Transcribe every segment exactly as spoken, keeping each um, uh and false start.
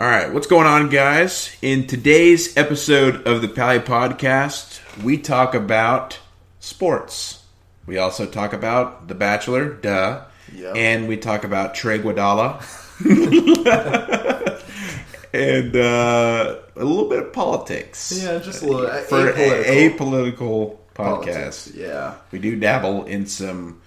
All right, what's going on, guys? In today's episode of the Pally Podcast, we talk about sports. We also talk about The Bachelor, duh. Yep. And we talk about Trey Guadala. and uh, a little bit of politics. Yeah, just a little. For a apolitical podcast. Politics, yeah. We do dabble in some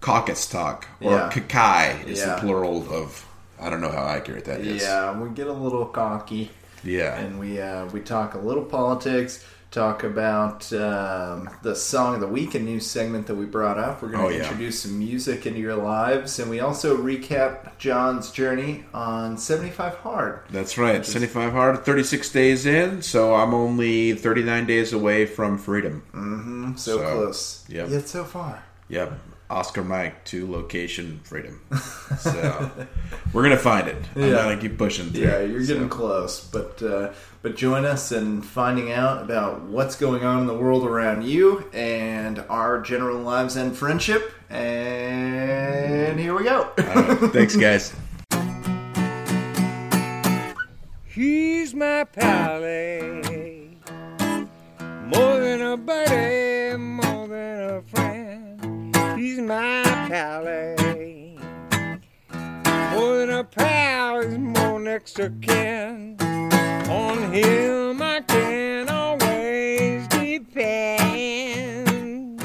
caucus talk, or yeah. Kakai is yeah. the plural of... I don't know how accurate that is. Yeah, we get a little cocky. Yeah. And we uh, we talk a little politics, talk about um, the Song of the Week, a new segment that we brought up. We're going to oh, yeah. introduce some music into your lives. And we also recap John's journey on seventy-five hard. That's right. Is... seventy-five hard, thirty-six days in. So I'm only thirty-nine days away from freedom. Mm-hmm. So, so close. Yep. Yet so far. Yep. Oscar Mike to location freedom. So we're gonna find it. I'm yeah. gonna keep pushing through. Yeah, you're so. getting close, but uh, but join us in finding out about what's going on in the world around you and our general lives and friendship. And here we go. All right. Thanks, guys. He's my pally, more than a buddy, more than a friend. He's my pally, more than a pal, he's more next to kin. On him I can always depend.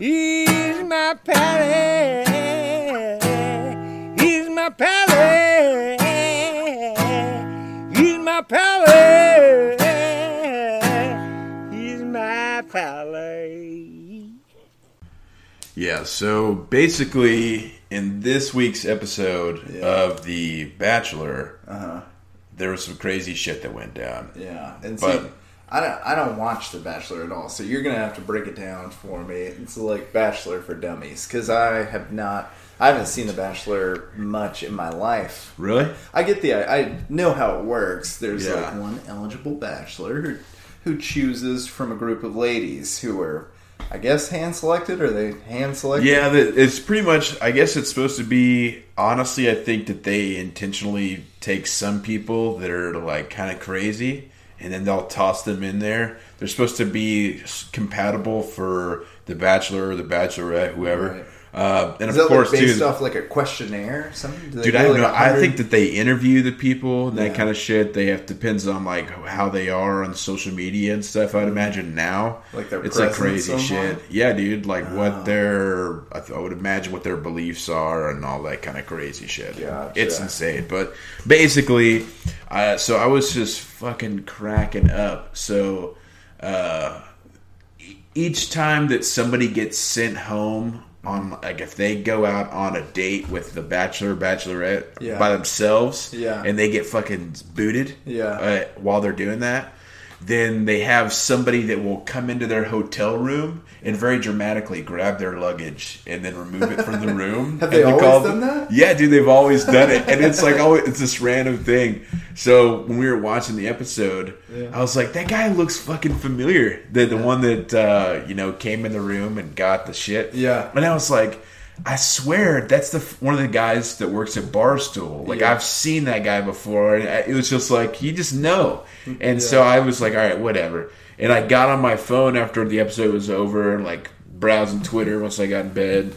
He's my pally, he's my pally, he's my pally, he's my pally. Yeah, so basically, in this week's episode yeah. of The Bachelor, uh-huh. there was some crazy shit that went down. Yeah, and but, see, I don't, I don't watch The Bachelor at all, so you're gonna have to break it down for me. It's like Bachelor for Dummies, because I have not, I haven't seen The Bachelor much in my life. Really? I get the, I, I know how it works. There's yeah. like one eligible bachelor who, who chooses from a group of ladies who are. I guess hand-selected? Are they hand-selected? Yeah, it's pretty much... I guess it's supposed to be... Honestly, I think that they intentionally take some people that are, like, kind of crazy, and then they'll toss them in there. They're supposed to be compatible for The Bachelor or The Bachelorette, whoever. Right. Uh, and Is of that course, like based dude, off, like, a questionnaire or something? Do dude, I don't like know. one hundred... I think that they interview the people and yeah. that kind of shit. They have... Depends on, like, how they are on social media and stuff, I'd imagine now. Like their It's, like, crazy somewhere? shit. Yeah, dude. Like, oh. what their... I, th- I would imagine what their beliefs are and all that kind of crazy shit. Gotcha. It's insane. But basically, uh, so I was just fucking cracking up. So, uh, e- each time that somebody gets sent home... On like if they go out on a date with the bachelor, bachelorette yeah. by themselves, yeah. and they get fucking booted, yeah. uh, while they're doing that, then they have somebody that will come into their hotel room and very dramatically grab their luggage and then remove it from the room. Have they always call them, done that? Yeah, dude, they've always done it, and it's like always, it's this random thing. So when we were watching the episode, yeah. I was like, that guy looks fucking familiar. The the yeah. one that uh, you know came in the room and got the shit. Yeah, and I was like, I swear that's the one of the guys that works at Barstool. Like yeah. I've seen that guy before, and it was just like you just know. And yeah. so I was like, all right, whatever. And I got on my phone after the episode was over, like browsing Twitter once I got in bed.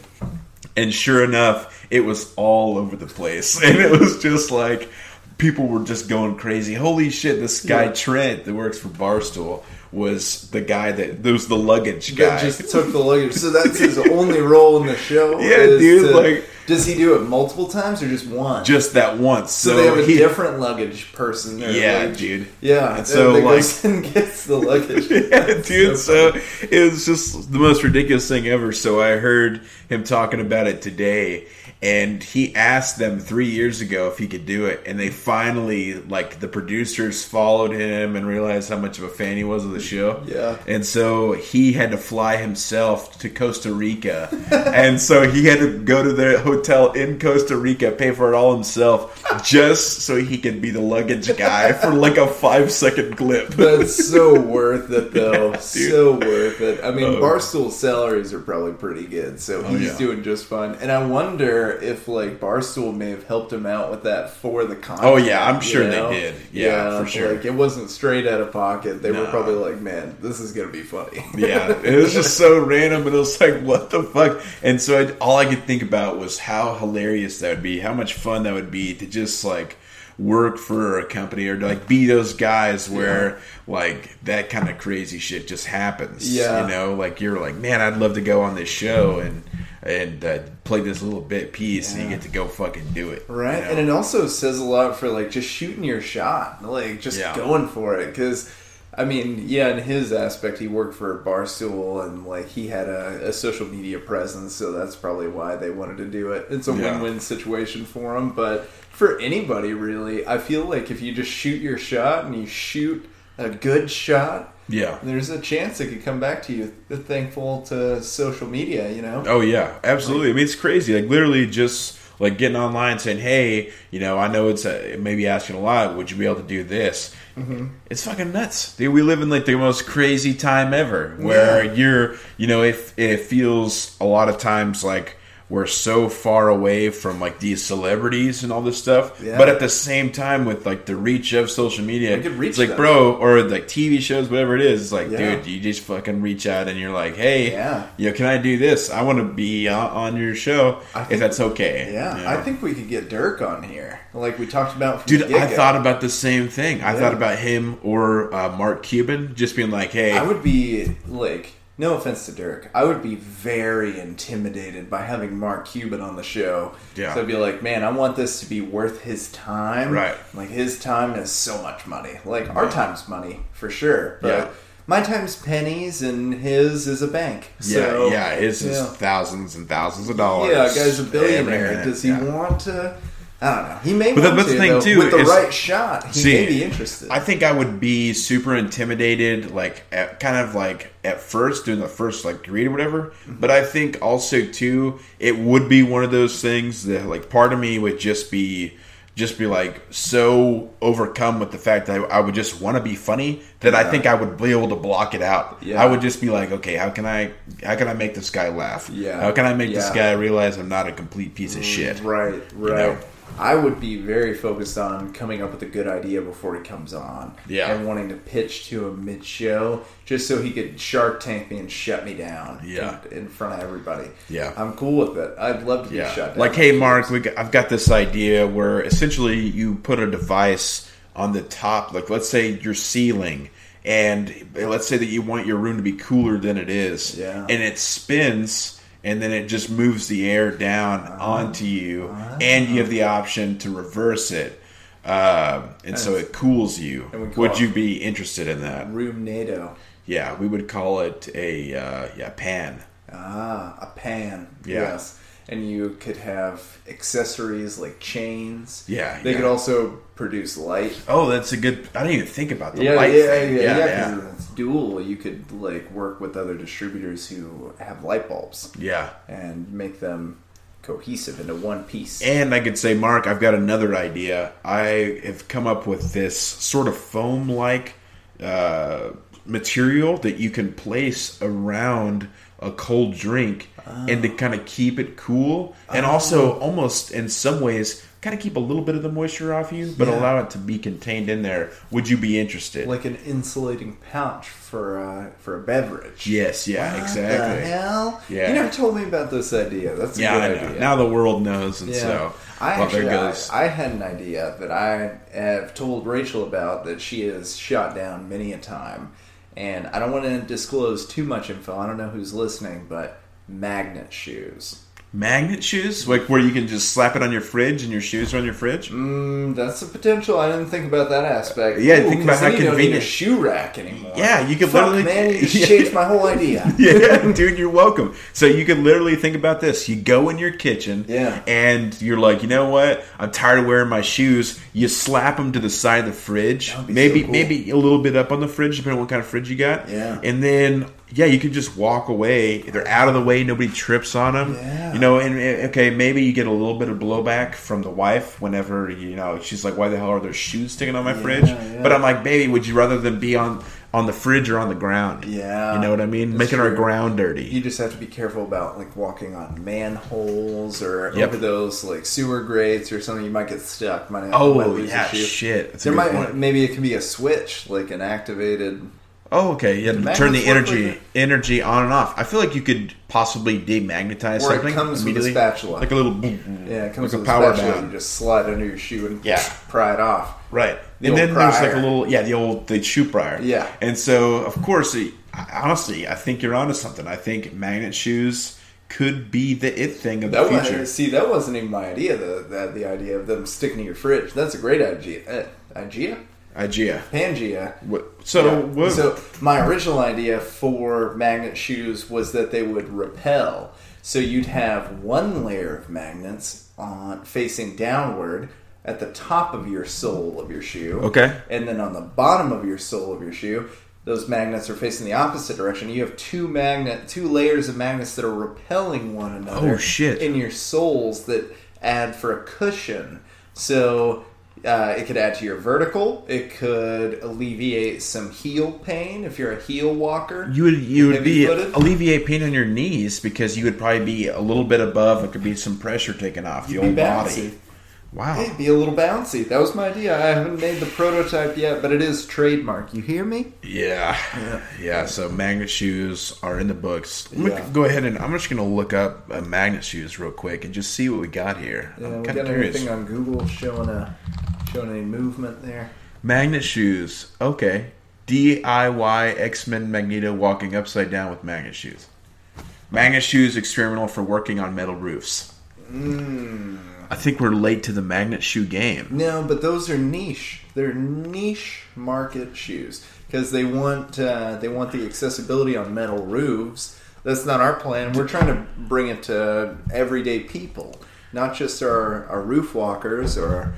And sure enough, it was all over the place. And it was just like people were just going crazy. Holy shit, this guy yeah. Trent that works for Barstool was the guy that, that was the luggage guy. That just took the luggage. So that's his only role in the show? Yeah, dude. To, like, does he do it multiple times or just once? Just that once. So, so they have a he, different luggage person. There, yeah, like, dude. Yeah. And so and like, and gets the luggage. yeah, dude. So, so it was just the most ridiculous thing ever. So I heard him talking about it today. And he asked them three years ago if he could do it. And they finally, like, the producers followed him and realized how much of a fan he was of the show. Yeah. And so he had to fly himself to Costa Rica. And so he had to go to their hotel in Costa Rica, pay for it all himself. just so he can be the luggage guy for like a five second glip. That's so worth it, though. Yeah, so worth it. I mean, um, Barstool's salaries are probably pretty good, so he's oh, yeah. doing just fine. And I wonder if like Barstool may have helped him out with that for the contract. Oh yeah, I'm sure you know? they did. Yeah, yeah, for sure. Like it wasn't straight out of pocket. They nah. were probably like, man, this is gonna be funny. Yeah, it was just so random, and it was like, what the fuck? And so I, all I could think about was how hilarious that would be, how much fun that would be to just like work for a company or to like be those guys where yeah. like that kind of crazy shit just happens. Yeah, you know, like you're like, man, I'd love to go on this show and and uh, play this little bit piece, yeah. and you get to go fucking do it, right? You know? And it also says a lot for like just shooting your shot, like just yeah. going for it, because. I mean, yeah, in his aspect, he worked for Barstool, and like he had a, a social media presence, so that's probably why they wanted to do it. It's a yeah. win-win situation for him, but for anybody, really, I feel like if you just shoot your shot and you shoot a good shot, yeah, there's a chance it could come back to you. Thankful to social media, you know? Oh, yeah, absolutely. I mean, it's crazy. Like, literally just... like getting online saying, hey, you know, I know it's a, maybe asking a lot, would you be able to do this? Mm-hmm. It's fucking nuts. Dude, we live in like the most crazy time ever where yeah. you're, you know, if it, it feels a lot of times like we're so far away from like these celebrities and all this stuff. Yeah. But at the same time with like the reach of social media, reach it's like, them. bro, or like T V shows, whatever it is, it's like, yeah. dude, you just fucking reach out and you're like, hey, yeah. you know, can I do this? I want to be on your show think, if that's okay. Yeah. You know? I think we could get Dirk on here. Like we talked about. From dude, I thought about the same thing. I yeah. thought about him or uh, Mark Cuban just being like, hey. I would be like... no offense to Dirk, I would be very intimidated by having Mark Cuban on the show. Yeah. So I'd be like, man, I want this to be worth his time. Right. Like, his time is so much money. Like, yeah. our time's money, for sure. But yeah. my time's pennies, and his is a bank. So, yeah, yeah, his is know. thousands and thousands of dollars. Yeah, guy's a billionaire. Everything. Does he yeah. want to... I don't know. He may but want the to, thing though, too, with the is, right shot, he see, may be interested. I think I would be super intimidated, like, at, kind of, like, at first, doing the first, like, read or whatever. Mm-hmm. But I think also, too, it would be one of those things that, like, part of me would just be... just be like so overcome with the fact that I, I would just want to be funny that yeah. I think I would be able to block it out. Yeah. I would just be like, okay, how can I how can I make this guy laugh? Yeah. How can I make yeah. this guy realize I'm not a complete piece of shit? Right, right. You know? I would be very focused on coming up with a good idea before he comes on. Yeah. And wanting to pitch to him mid-show just so he could Shark Tank me and shut me down. Yeah. In, in front of everybody. Yeah. I'm cool with it. I'd love to be yeah. shut down. Like, hey, Mark, we got, I've got this idea where essentially you put a device on the top, like let's say your ceiling, and let's say that you want your room to be cooler than it is. Yeah. And it spins... and then it just moves the air down uh, onto you, uh, and you have the option to reverse it, uh, and so it cools you. Would you be interested in that? Roomnado. Yeah, we would call it a uh, yeah pan. Ah, a pan. Yeah. Yes, and you could have accessories like chains. Yeah, they yeah. could also produce light. Oh, that's a good. I didn't even think about the yeah, light. Yeah, thing. yeah, yeah, yeah. yeah. yeah. Dual, you could like work with other distributors who have light bulbs, yeah, and make them cohesive into one piece. And I could say, Mark, I've got another idea. I have come up with this sort of foam-like uh, material that you can place around a cold drink oh. and to kind of keep it cool, oh. and also almost in some ways. Kind of keep a little bit of the moisture off you, but yeah. allow it to be contained in there. Would you be interested? Like an insulating pouch for uh, for a beverage. Yes, yeah, what exactly. The hell? Yeah. You never told me about this idea. That's a yeah, good I know. idea. Now the world knows, and yeah. so I well, actually, there goes. I, I had an idea that I have told Rachel about that she has shot down many a time, and I don't want to disclose too much info. I don't know who's listening, but magnet shoes. Magnet shoes? Like where you can just slap it on your fridge and your shoes are on your fridge? Mm, that's a potential. I didn't think about that aspect. Yeah, Ooh, think about how convenient. You don't need a shoe rack anymore. Yeah, you could Fuck, literally... man, you just yeah. changed my whole idea. Yeah, dude, you're welcome. So you could literally think about this. You go in your kitchen yeah. and you're like, you know what? I'm tired of wearing my shoes. You slap them to the side of the fridge. Maybe so cool. Maybe a little bit up on the fridge, depending on what kind of fridge you got. Yeah. And then... yeah, you can just walk away. They're out of the way. Nobody trips on them. Yeah. You know, and okay, maybe you get a little bit of blowback from the wife whenever, you know, she's like, why the hell are there shoes sticking on my yeah, fridge? Yeah. But I'm like, baby, would you rather than be on, on the fridge or on the ground? Yeah. You know what I mean? That's Making true. Our ground dirty. You just have to be careful about, like, walking on manholes or yep. over those, like, sewer grates or something. You might get stuck. Might have, oh, might lose yeah, your shit. There might, maybe it could be a switch, like an activated... Oh, okay. Yeah, the turn the energy like energy on and off. I feel like you could possibly demagnetize or something. Or it comes with a spatula. Like a little boom. Yeah, it comes like with a power spatula. Down. You just slide under your shoe and yeah. pry it off. Right. The and then prior. There's like a little, yeah, the old the shoe prior. Yeah. And so, of course, honestly, I think you're onto something. I think magnet shoes could be the it thing of that the future. Was, see, that wasn't even my idea, the, that, the idea of them sticking to your fridge. That's a great idea. Uh, idea? Igea. Pangea. So, yeah. so my original idea for magnet shoes was that they would repel. So you'd have one layer of magnets on facing downward at the top of your sole of your shoe. Okay. And then on the bottom of your sole of your shoe, those magnets are facing the opposite direction. You have two magnet, two layers of magnets that are repelling one another. Oh, shit. In your soles that add for a cushion. So... Uh, it could add to your vertical. It could alleviate some heel pain if you're a heel walker. You would you would be alleviate pain on your knees because you would probably be a little bit above. It could be some pressure taken off the old body. Wow, it'd be a little bouncy. That was my idea. I haven't made the prototype yet, but it is trademark. You hear me? Yeah, yeah. yeah so magnet shoes are in the books. Let me yeah. go ahead and I'm just going to look up uh, magnet shoes real quick and just see what we got here. Yeah, I'm we got curious. Anything on Google showing a. Showing any movement there? Magnet shoes. Okay. D I Y X-Men Magneto walking upside down with magnet shoes. Magnet shoes experimental for working on metal roofs. Mm. I think we're late to the magnet shoe game. No, but those are niche. They're niche market shoes because they want uh, they want the accessibility on metal roofs. That's not our plan. We're trying to bring it to everyday people, not just our, our roof walkers or our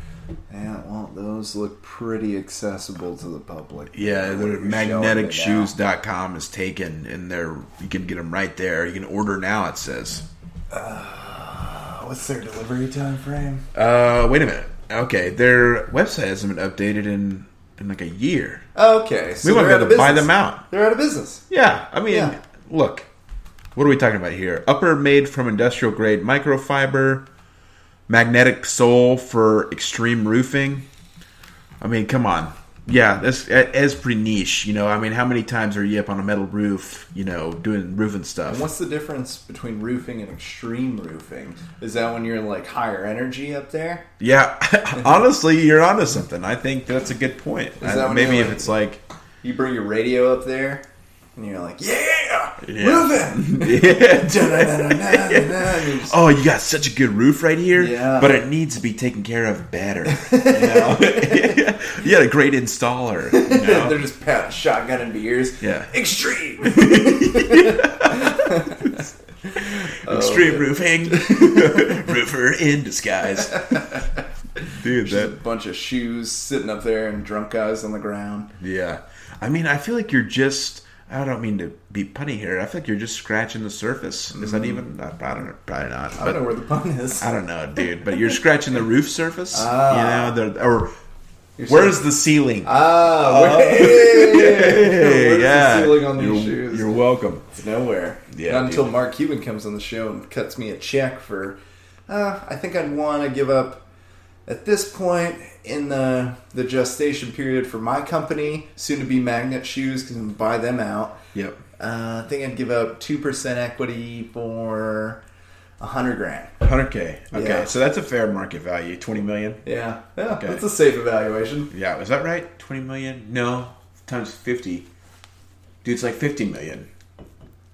Yeah, well, those look pretty accessible to the public. Yeah, magnetic shoes dot com is taken, and there you can get them right there. You can order now. It says. Uh, what's their delivery time frame? Uh, wait a minute. Okay, their website hasn't been updated in, in like a year. Okay, so we want to be able to buy them out. They're out of business. Yeah, I mean, yeah. Look, what are we talking about here? Upper made from industrial grade microfiber. Magnetic sole for extreme roofing. I mean, come on. Yeah, that's, that's pretty niche. You know, I mean, how many times are you up on a metal roof, you know, doing roofing stuff? And what's the difference between roofing and extreme roofing? Is that when you're, like, higher energy up there? Yeah. Honestly, you're onto something. I think that's a good point. I, maybe if like, it's like... You bring your radio up there, and you're like, yeah, yeah. roofing. Yeah. Oh, you got such a good roof right here, yeah. but it needs to be taken care of better. You know? You had a great installer. You know? They're just patting shotgun into ears. Yeah. Extreme. oh, Extreme yeah. roofing. Roofer in disguise. Dude, that a bunch of shoes sitting up there and drunk guys on the ground. Yeah. I mean, I feel like you're just... I don't mean to be punny here. I feel like you're just scratching the surface. Is that even? I don't know, probably not. I don't know where the pun is. I don't know, dude. But you're scratching the roof surface. Uh, you know, the, or where's saying, the ceiling? Oh, oh. Hey, yeah. The ceiling on these you're, shoes. You're welcome. It's nowhere. Yeah, not dude. Until Mark Cuban comes on the show and cuts me a check for. Uh, I think I'd want to give up. At this point in the the gestation period for my company, soon to be Magnet Shoes, because I'm going to buy them out. Yep. Uh, I think I'd give up two percent equity for one hundred grand. one hundred K. Okay. Yeah. So that's a fair market value, twenty million. Yeah. Yeah. Okay. That's a safe evaluation. Yeah. Is that right? twenty million? No. Times fifty. Dude, it's like fifty million.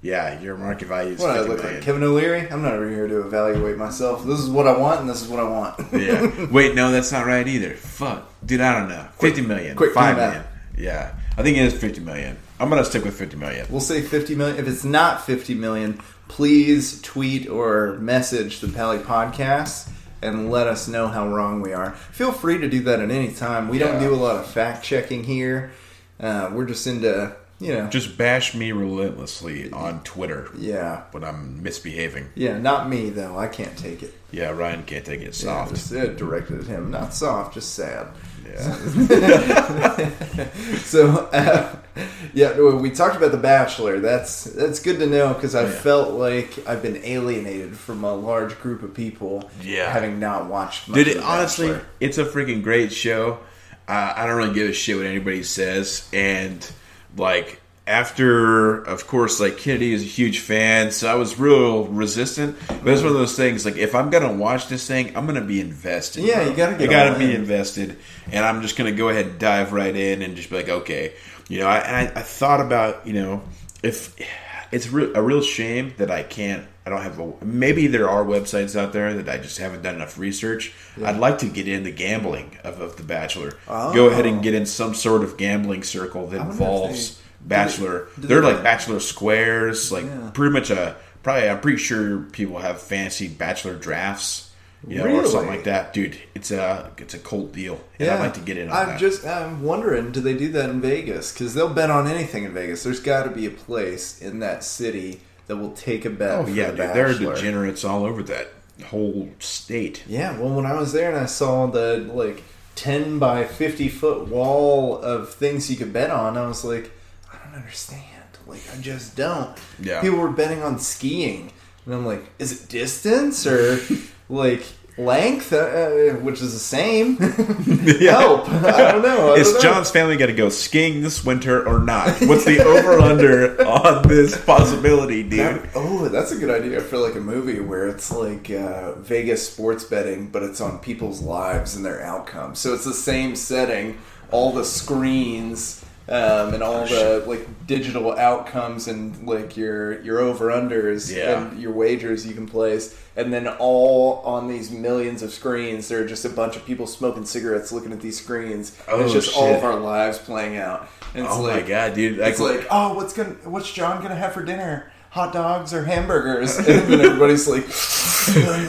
Yeah, your market value is what fifty I look million. Like Kevin O'Leary? I'm not over here to evaluate myself. This is what I want, and this is what I want. yeah. Wait, no, that's not right either. Fuck. Dude, I don't know. Quick, fifty million. Quick five million. Yeah. I think it is fifty million. I'm going to stick with fifty million. We'll say fifty million. If it's not fifty million, please tweet or message the Pally Podcast and let us know how wrong we are. Feel free to do that at any time. We yeah. don't do a lot of fact-checking here. Uh, we're just into... you know, just bash me relentlessly on Twitter. Yeah, when I'm misbehaving. Yeah, not me though. I can't take it. Yeah, Ryan can't take it. Soft. Yeah, just, uh, directed at him. Not soft, just sad. Yeah. So, uh, yeah, we talked about The Bachelor. That's that's good to know because I yeah. felt like I've been alienated from a large group of people. Yeah. Having not watched much Dude, of The honestly, Bachelor. It's a freaking great show. Uh, I don't really give a shit what anybody says. And, like, after, of course, like, Kennedy is a huge fan, so I was real resistant. But it's one of those things, like, if I'm going to watch this thing, I'm going to be invested. Yeah, bro. you got to get I got to be in. invested. And I'm just going to go ahead and dive right in and just be like, okay. You know, I, and I, I thought about, you know, if it's re- a real shame that I can't, I don't have a, maybe there are websites out there that I just haven't done enough research. Yeah. I'd like to get in the gambling of, of The Bachelor. Oh. Go ahead and get in some sort of gambling circle that involves they, Bachelor. Do they, do They're they, like Bachelor Squares, like yeah. pretty much a, probably, I'm pretty sure people have fancy Bachelor drafts. You know, really? Or something like that, dude. It's a it's a cold deal, and yeah. I'd like to get in on I'm that. I'm just I'm wondering, do they do that in Vegas? Because they'll bet on anything in Vegas. There's got to be a place in that city that will take a bet. Oh for yeah, the dude, Bachelor. There are degenerates all over that whole state. Yeah, well, when I was there and I saw the like ten by fifty foot wall of things you could bet on, I was like, I don't understand. Like, I just don't. Yeah, people were betting on skiing, and I'm like, is it distance or? Like, length, uh, which is the same. Yeah. Help. I don't know. I Is don't know. John's family going to go skiing this winter or not? What's the over-under on this possibility, dude? That, oh, that's a good idea for, like, a movie where it's, like, uh, Vegas sports betting, but it's on people's lives and their outcomes. So it's the same setting, all the screens... Um, and all the like digital outcomes and like your your over-unders yeah. and your wagers you can place. And then all on these millions of screens, there are just a bunch of people smoking cigarettes looking at these screens. Oh, and it's just shit. all of our lives playing out. And it's oh like, my God, dude. It's could... like, oh, what's gonna, what's John going to have for dinner? Hot dogs or hamburgers? And then everybody's like, like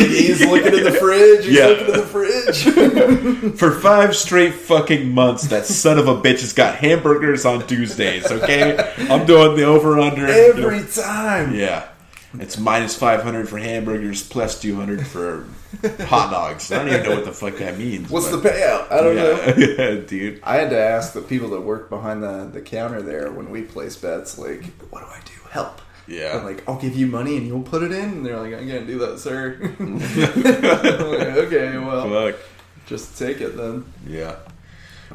he's looking in the fridge. He's yeah. looking in the fridge. For five straight fucking months, that son of a bitch has got hamburgers on Tuesdays, okay? I'm doing the over-under. Every you know. time. Yeah. It's minus five hundred for hamburgers, plus two hundred for hot dogs. I don't even know what the fuck that means. What's the payout? I don't yeah. know. Yeah, dude. I had to ask the people that work behind the, the counter there when we place bets, like, what do I do? Help. Yeah. I'm like, I'll give you money and you'll put it in? And they're like, I can't do that, sir. I'm like, okay, well, fuck. Just take it then. Yeah.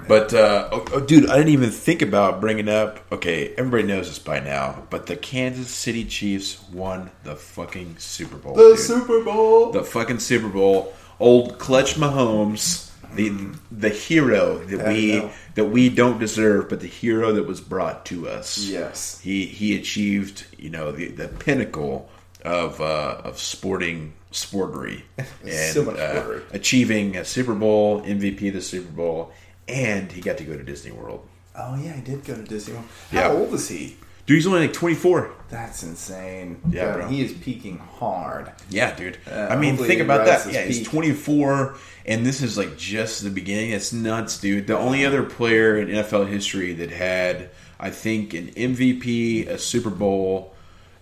But, uh, oh, oh, dude, I didn't even think about bringing up, okay, everybody knows this by now, but the Kansas City Chiefs won the fucking Super Bowl. The dude. Super Bowl. The fucking Super Bowl. Old Clutch Mahomes, the the hero that I we know. that we don't deserve, but the hero that was brought to us. Yes. He he achieved, you know, the, the pinnacle of uh, of sporting sportery. And so much uh, achieving a Super Bowl, M V P of the Super Bowl. And he got to go to Disney World. Oh, yeah, he did go to Disney World. How yeah. old is he? Dude, he's only like twenty-four. That's insane. Yeah, God, bro. He is peaking hard. Yeah, dude. Uh, I mean, think about that. Yeah, peak. He's twenty-four, and this is like just the beginning. It's nuts, dude. The only other player in N F L history that had, I think, an M V P, a Super Bowl,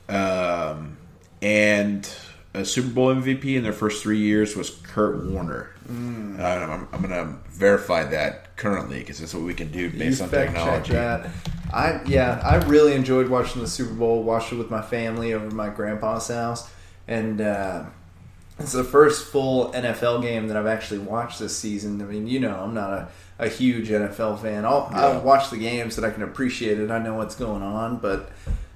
um, and a Super Bowl M V P in their first three years was Kurt Warner. Mm. Uh, I'm, I'm going to verify that currently because that's what we can do based you on technology. That. I yeah, I really enjoyed watching the Super Bowl. Watched it with my family over at my grandpa's house, and uh, it's the first full N F L game that I've actually watched this season. I mean, you know, I'm not a, a huge N F L fan. I'll, yeah. I'll watch the games that I can appreciate it. I know what's going on, but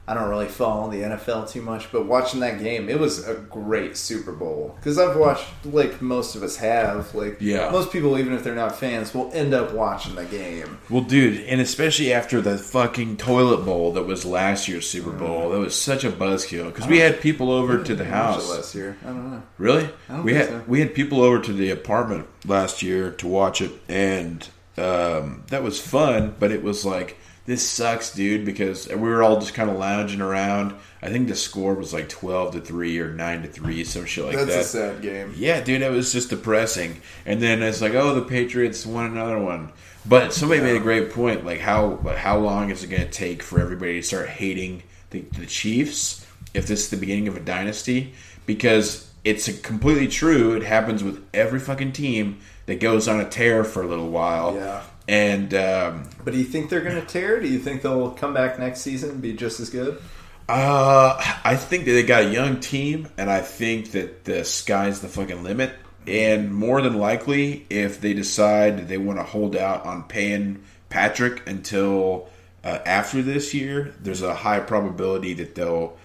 I don't really follow the N F L too much, but watching that game, it was a great Super Bowl. Because I've watched, like most of us have, like yeah. most people, even if they're not fans, will end up watching the game. Well, dude, and especially after the fucking toilet bowl that was last year's Super Bowl, that was such a buzzkill. Because we had people over to the house last year. I don't know. Really? I don't we think had so. we had people over to the apartment last year to watch it, and um, that was fun, but it was like, this sucks, dude, because we were all just kind of lounging around. I think the score was like twelve to three or nine to three, some shit like That's that. That's a sad game. Yeah, dude, it was just depressing. And then it's like, oh, the Patriots won another one. But somebody yeah. made a great point, like how how long is it going to take for everybody to start hating the, the Chiefs if this is the beginning of a dynasty? Because it's a completely true. It happens with every fucking team that goes on a tear for a little while. Yeah. And um, but do you think they're going to tear? Do you think they'll come back next season and be just as good? Uh, I think that they got a young team, and I think that the sky's the fucking limit. And more than likely, if they decide they want to hold out on paying Patrick until uh, after this year, there's a high probability that they'll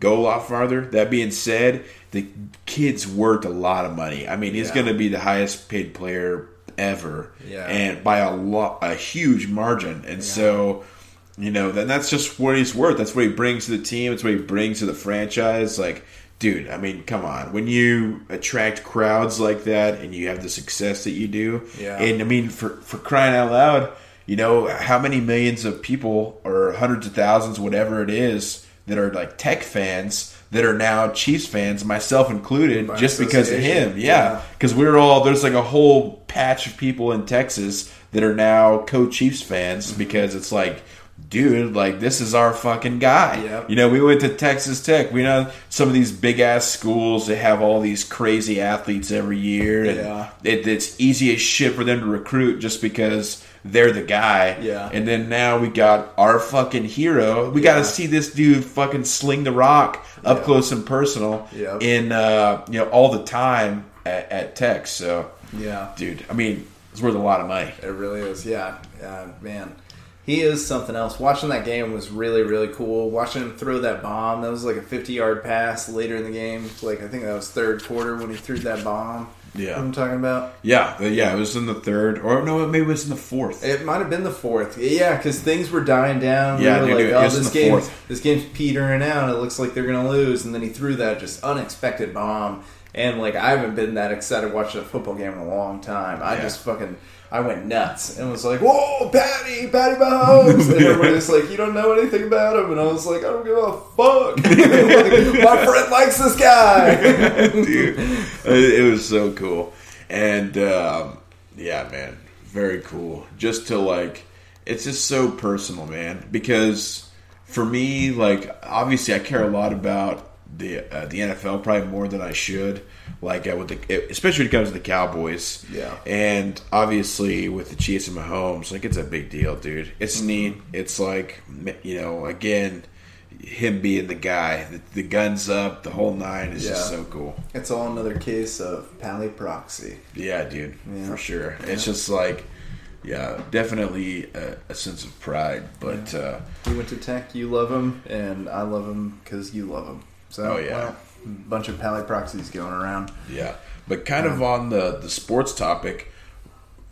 go a lot farther. That being said, the kid's worth a lot of money. I mean, he's yeah. going to be the highest paid player ever, yeah. and by a lot, a huge margin. And yeah. so, you know, then that's just what he's worth. That's what he brings to the team. It's what he brings to the franchise. Like, dude, I mean, come on. When you attract crowds like that and you have the success that you do, yeah. and I mean, for, for crying out loud, you know, how many millions of people or hundreds of thousands, whatever it is, that are like Tech fans that are now Chiefs fans, myself included, By just because of him. Yeah. Because yeah. we're all, there's like a whole patch of people in Texas that are now co-Chiefs fans mm-hmm. because it's like, dude, like, this is our fucking guy. Yep. You know, we went to Texas Tech. We know some of these big-ass schools that have all these crazy athletes every year. And yeah. it, it's easy as shit for them to recruit just because they're the guy. Yeah. And then now we got our fucking hero. We yeah. got to see this dude fucking sling the rock up yeah. close and personal yep. in, uh, you know, all the time at, at Tech. So, yeah, dude, I mean, it's worth a lot of money. It really is, yeah. Uh, man. He is something else. Watching that game was really, really cool. Watching him throw that bomb, that was like a fifty-yard pass later in the game. Like, I think that was third quarter when he threw that bomb. Yeah. You know what I'm talking about? Yeah, yeah, it was in the third. Or no, maybe it was in the fourth. It might have been the fourth. Yeah, because things were dying down. Yeah, we were dude, like, dude, oh, this, the game, this game's petering out. It looks like they're going to lose. And then he threw that just unexpected bomb. And, like, I haven't been that excited watching a football game in a long time. I yeah. just fucking... I went nuts and was like, whoa, Patty, Patty Mahomes. And everybody was like, you don't know anything about him. And I was like, I don't give a fuck. Like, my friend likes this guy. Dude, it was so cool. And, um, yeah, man, very cool. Just to, like, it's just so personal, man. Because for me, like, obviously I care a lot about the uh, the N F L probably more than I should, like uh, with the especially when it comes to the Cowboys. Yeah, and obviously with the Chiefs and Mahomes, like, it's a big deal, dude. It's mm-hmm. neat. It's like, you know, again, him being the guy, the, the guns up, the whole nine is yeah. just so cool. It's all another case of Pally proxy. Yeah, dude, yeah. for sure. Yeah. It's just like, yeah, definitely a, a sense of pride. But yeah. uh, you went to Tech, you love him, and I love him because you love him. So, oh, yeah. Wow. Bunch of Pally proxies going around. Yeah. But kind um, of on the, the sports topic,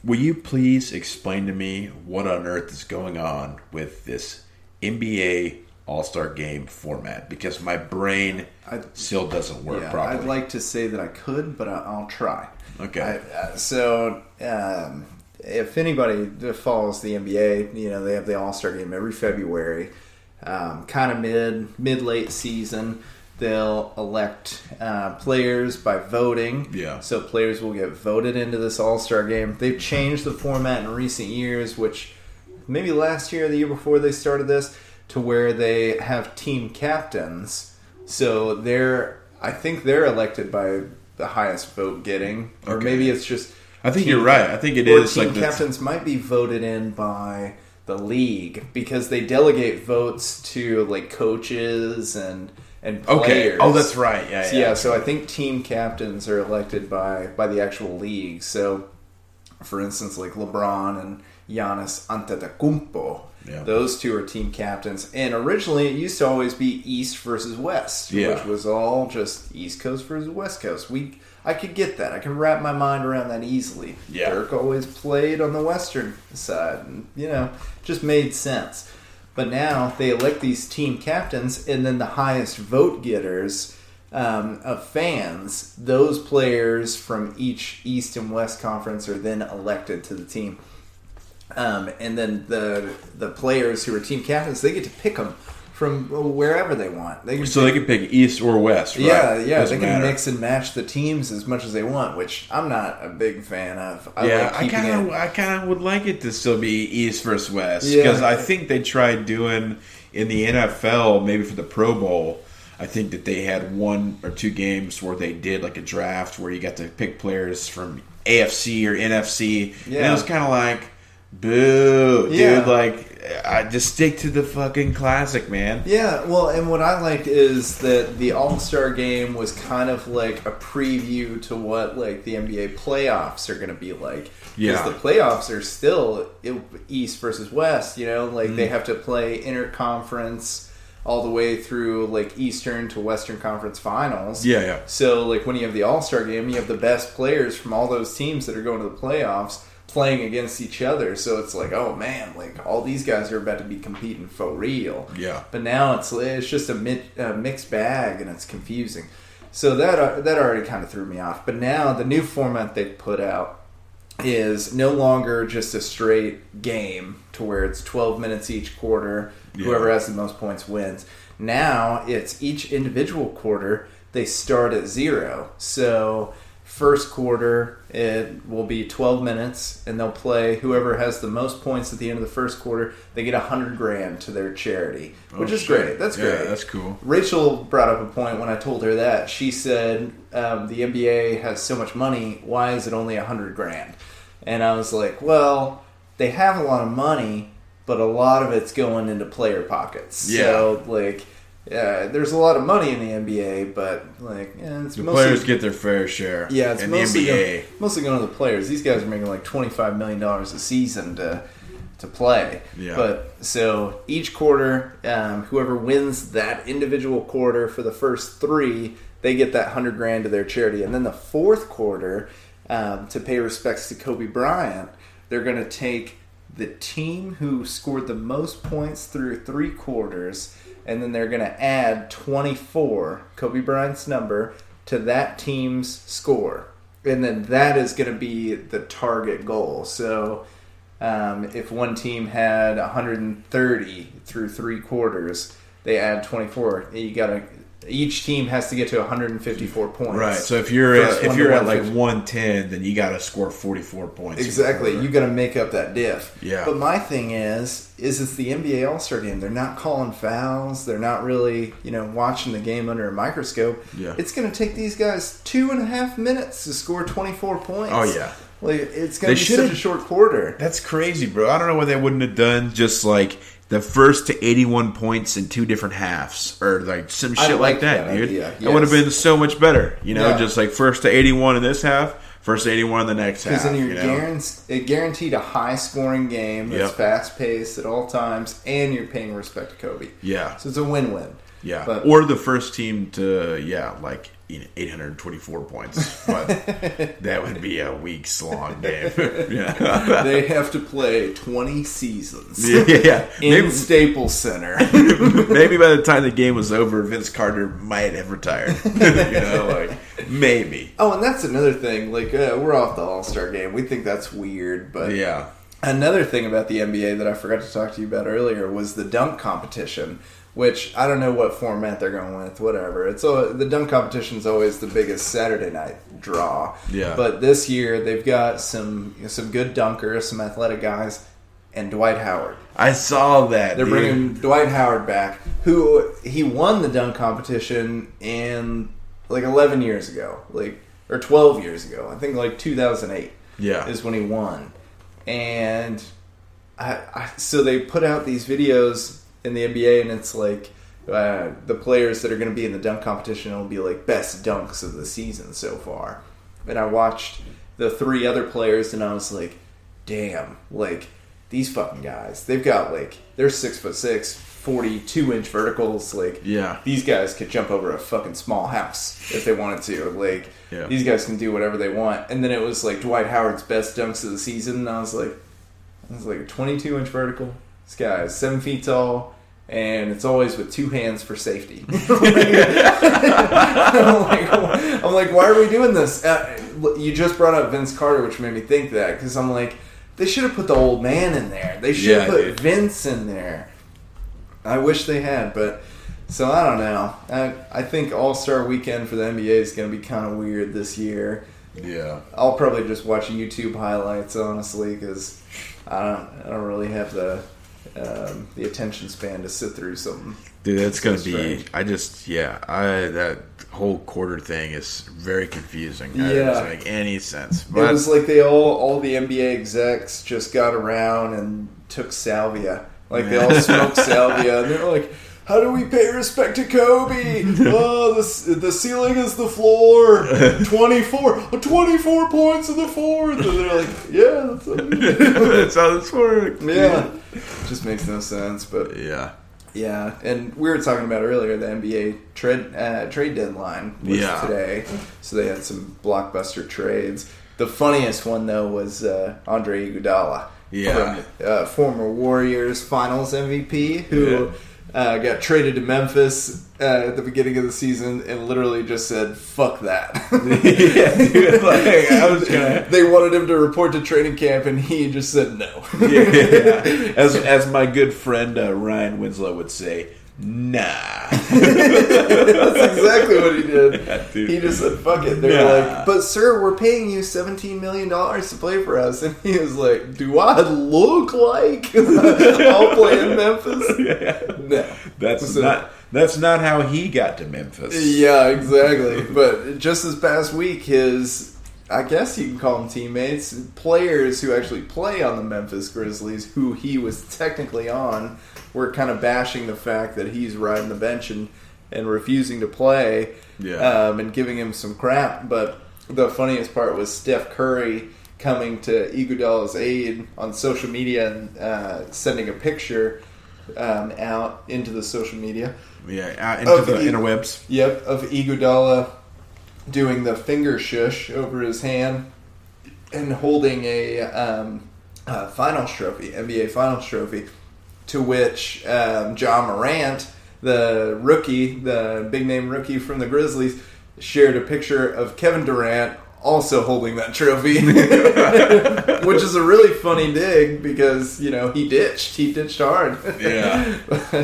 will you please explain to me what on earth is going on with this N B A All-Star Game format? Because my brain I, still doesn't work yeah, properly. I'd like to say that I could, but I, I'll try. Okay. I, uh, so, um, if anybody follows the N B A, you know, they have the All-Star Game every February, um, kind of mid, mid-late season. They'll elect uh, players by voting. Yeah. So players will get voted into this All-Star Game. They've changed the format in recent years, which maybe last year or the year before they started this, to where they have team captains. So they're, I think they're elected by the highest vote getting. Or okay. maybe it's just... I think team, you're right. I think it is. Team like captains the... might be voted in by the league because they delegate votes to like coaches and... and players. Okay. Oh, that's right. Yeah, so, yeah. yeah. So I think team captains are elected by, by the actual league. So, for instance, like LeBron and Giannis Antetokounmpo, yeah. those two are team captains. And originally, it used to always be East versus West, yeah. which was all just East Coast versus West Coast. We, I could get that. I can wrap my mind around that easily. Yeah. Dirk always played on the Western side, and you know, just made sense. But now they elect these team captains, and then the highest vote getters um, of fans, those players from each East and West Conference are then elected to the team. Um, and then the the players who are team captains, they get to pick them from wherever they want. They so pick, they can pick east or west, right? Yeah, yeah. Doesn't they can matter. Mix and match the teams as much as they want, which I'm not a big fan of. I yeah, like I kind of I kind of would like it to still be east versus west, because yeah. I think they tried doing in the N F L, maybe for the Pro Bowl. I think that they had one or two games where they did like a draft where you got to pick players from A F C or N F C, yeah. and it was kind of like, boo, yeah. dude, like, I just stick to the fucking classic, man. Yeah, well, and what I liked is that the All-Star game was kind of like a preview to what, like, the N B A playoffs are going to be like. Yeah. Because the playoffs are still East versus West, you know? Like, mm. they have to play interconference all the way through, like, Eastern to Western Conference Finals. Yeah, yeah. So, like, when you have the All-Star game, you have the best players from all those teams that are going to the playoffs playing against each other, so it's like, oh man, like all these guys are about to be competing for real. Yeah. But now it's it's just a, mi- a mixed bag, and it's confusing. So that uh, that already kind of threw me off. But now the new format they put out is no longer just a straight game to where it's twelve minutes each quarter. Yeah. Whoever has the most points wins. Now it's each individual quarter they start at zero. So first quarter, it will be twelve minutes, and they'll play whoever has the most points at the end of the first quarter. They get a hundred grand to their charity, which oh, is shit. great. That's yeah, great. That's cool. Rachel brought up a point when I told her that. She said, um, the N B A has so much money. Why is it only a hundred grand? And I was like, well, they have a lot of money, but a lot of it's going into player pockets. Yeah. So, like, yeah, there's a lot of money in the N B A, but like, yeah, it's the mostly, players get their fair share. Yeah, it's in mostly the N B A. Going, mostly going to the players. These guys are making like twenty-five million dollars a season to to play. Yeah. But so each quarter, um, whoever wins that individual quarter for the first three, they get that hundred grand to their charity, and then the fourth quarter, um, to pay respects to Kobe Bryant, they're going to take the team who scored the most points through three quarters. And then they're going to add twenty-four, Kobe Bryant's number, to that team's score. And then that is going to be the target goal. So um, if one team had one hundred thirty through three quarters, they add twenty-four. You got to each team has to get to one hundred fifty-four points. Right. So if you're at, if you're at like one ten, then you got to score forty-four points. Exactly. You got to make up that diff. Yeah. But my thing is, is it's the N B A All-Star game. They're not calling fouls. They're not really, you know, watching the game under a microscope. Yeah. It's going to take these guys two and a half minutes to score twenty-four points. Oh yeah. Like it's going to be such a short quarter. That's crazy, bro. I don't know why they wouldn't have done just like the first to eighty-one points in two different halves, or like some shit like, like that, that dude. Yes. It would have been so much better, you know. Yeah. Just like first to eighty-one in this half, first to eighty-one in the next half. Because then you're you know? guar- guaranteed a high-scoring game that's yep. fast-paced at all times, and you're paying respect to Kobe. Yeah, so it's a win-win. Yeah, but, or the first team to yeah, like eight hundred twenty-four points, but that would be a weeks long game. Yeah. They have to play twenty seasons. Yeah, yeah. in maybe, Staples Center. Maybe by the time the game was over, Vince Carter might have retired. You know, like maybe. Oh, and that's another thing. Like uh, we're off the All-Star game. We think that's weird, but yeah. Another thing about the N B A that I forgot to talk to you about earlier was the dunk competition. Which, I don't know what format they're going with, whatever. It's all, the dunk competition's always the biggest Saturday night draw. Yeah. But this year, they've got some some good dunkers, some athletic guys, and Dwight Howard. I saw that, They're dude. bringing Dwight Howard back, who, he won the dunk competition in, like, eleven years ago. like Or twelve years ago. I think, like, two thousand eight yeah. is when he won. And I, I, so they put out these videos in the N B A, and it's like uh, the players that are going to be in the dunk competition will be like best dunks of the season so far. And I watched the three other players, and I was like, damn, like these fucking guys, they've got like, they're six foot six, forty-two inch verticals. Like, yeah, these guys could jump over a fucking small house if they wanted to. Like, yeah. these guys can do whatever they want. And then it was like Dwight Howard's best dunks of the season, and I was like, I was like a twenty-two inch vertical. This guy is seven feet tall, and it's always with two hands for safety. I'm, like, I'm like, why are we doing this? Uh, you just brought up Vince Carter, which made me think that, because I'm like, They should have put the old man in there. They should have yeah, put dude. Vince in there. I wish they had, but so I don't know. I, I think All-Star Weekend for the N B A is going to be kind of weird this year. Yeah, I'll probably just watch YouTube highlights honestly because I don't I don't really have the um, the attention span to sit through something. Dude, that's gonna be. I just yeah. I that whole quarter thing is very confusing. Yeah, it doesn't make any sense. But it was like they all all the N B A execs just got around and took salvia. Like they all smoked salvia and they're like, how do we pay respect to Kobe? Oh, the, the ceiling is the floor. twenty-four, twenty-four points in the fourth. And they're like, yeah, that's how, that's how this works. Yeah. It just makes no sense. But yeah. Yeah. And we were talking about earlier the N B A trade, uh, trade deadline was yeah. today. So they had some blockbuster trades. The funniest one, though, was uh, Andre Iguodala. Yeah. From, uh, former Warriors finals M V P who... Yeah. Uh, got traded to Memphis uh, at the beginning of the season and literally just said, fuck that. yeah, dude, like, I was gonna... They wanted him to report to training camp, and he just said no. yeah, yeah. As, as my good friend uh, Ryan Winslow would say, nah. That's exactly what he did. Yeah, he just said, fuck it. They were nah. like, but sir, we're paying you seventeen million dollars to play for us. And he was like, do I look like I'll play in Memphis? Yeah. No. That's so, not that's not how he got to Memphis. Yeah, exactly. But just this past week, his, I guess you can call them teammates, players who actually play on the Memphis Grizzlies, who he was technically on, we're kind of bashing the fact that he's riding the bench and, and refusing to play yeah. um, and giving him some crap. But the funniest part was Steph Curry coming to Iguodala's aid on social media and uh, sending a picture um, out into the social media. Yeah, out into of the I- interwebs. Yep, of Iguodala doing the finger shush over his hand and holding a, um, a finals trophy, N B A finals trophy. To which um, Ja Morant, the rookie, the big-name rookie from the Grizzlies, shared a picture of Kevin Durant also holding that trophy, which is a really funny dig because, you know, he ditched. He ditched hard. Yeah. but,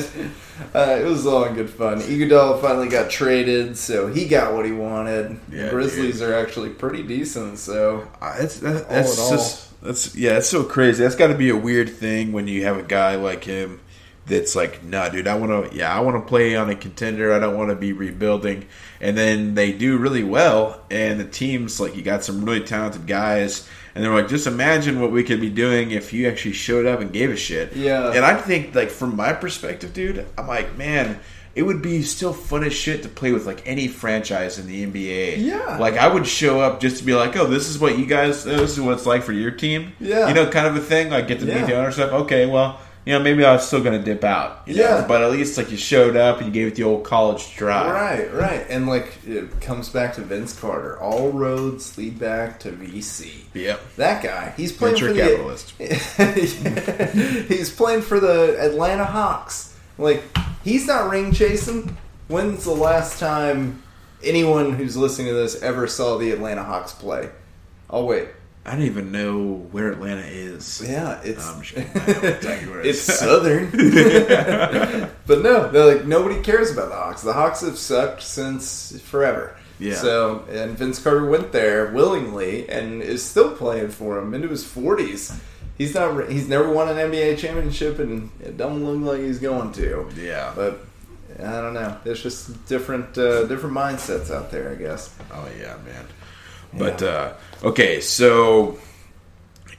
uh, it was all in good fun. Iguodala finally got traded, so he got what he wanted. Yeah, the Grizzlies dude. are actually pretty decent, so uh, that's, that, that's all in just... all. That's yeah, that's so crazy. That's got to be a weird thing when you have a guy like him that's like, nah, dude, I want to, yeah, I want to play on a contender. I don't want to be rebuilding. And then they do really well, and the team's like, you got some really talented guys, and they're like, just imagine what we could be doing if you actually showed up and gave a shit. Yeah. And I think, like, from my perspective, dude, I'm like, man, it would be still fun as shit to play with, like, any franchise in the N B A. Yeah. Like, I would show up just to be like, oh, this is what you guys, this is what it's like for your team. Yeah. You know, kind of a thing. Like, get to meet yeah. the owner and stuff. Okay, well, you know, maybe I was still going to dip out. You yeah. know? But at least, like, you showed up and you gave it the old college try. Right, right. And, like, it comes back to Vince Carter. All roads lead back to V C. Yep. That guy. He's playing Venture for capitalist. The... He's playing for the Atlanta Hawks. Like... He's not ring chasing. When's the last time anyone who's listening to this ever saw the Atlanta Hawks play? Oh, wait. I don't even know where Atlanta is. Yeah, it's um, it's southern. But no, they're like nobody cares about the Hawks. The Hawks have sucked since forever. Yeah. So and Vince Carter went there willingly and is still playing for him into his forties. He's not. He's never won an N B A championship, and it doesn't look like he's going to. Yeah. But I don't know. There's just different uh, different mindsets out there, I guess. Oh yeah, man. Yeah. But uh, okay, so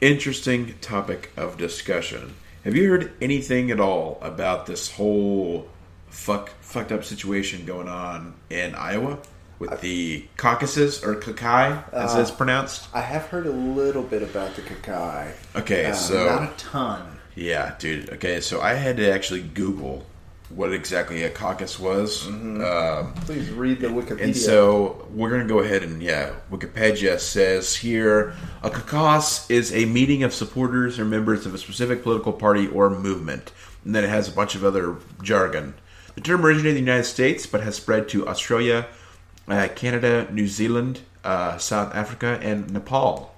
interesting topic of discussion. Have you heard anything at all about this whole fuck fucked up situation going on in Iowa? With the Caucasus, or Kakai, as uh, it's pronounced? I have heard a little bit about the Kakai. Okay, uh, so... Not a ton. Yeah, dude. Okay, so I had to actually Google what exactly a caucus was. Mm-hmm. Um, Please read the Wikipedia. And so we're going to go ahead and, yeah, Wikipedia says here, a caucus is a meeting of supporters or members of a specific political party or movement. And then it has a bunch of other jargon. The term originated in the United States, but has spread to Australia... Uh, Canada, New Zealand, uh, South Africa, and Nepal.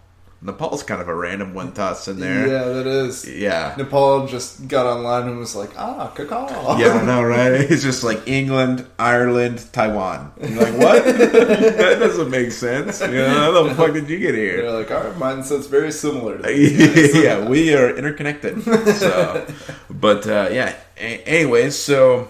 Nepal's kind of a random one toss in there. Yeah, that is. Yeah. Nepal just got online and was like, ah, cacao. Yeah, I know, right? It's just like England, Ireland, Taiwan. You're like, what? That doesn't make sense. You know, how the fuck did you get here? They're like, our mindset's very similar to this. Yeah, we are interconnected. So, But, uh, yeah. A- anyways, so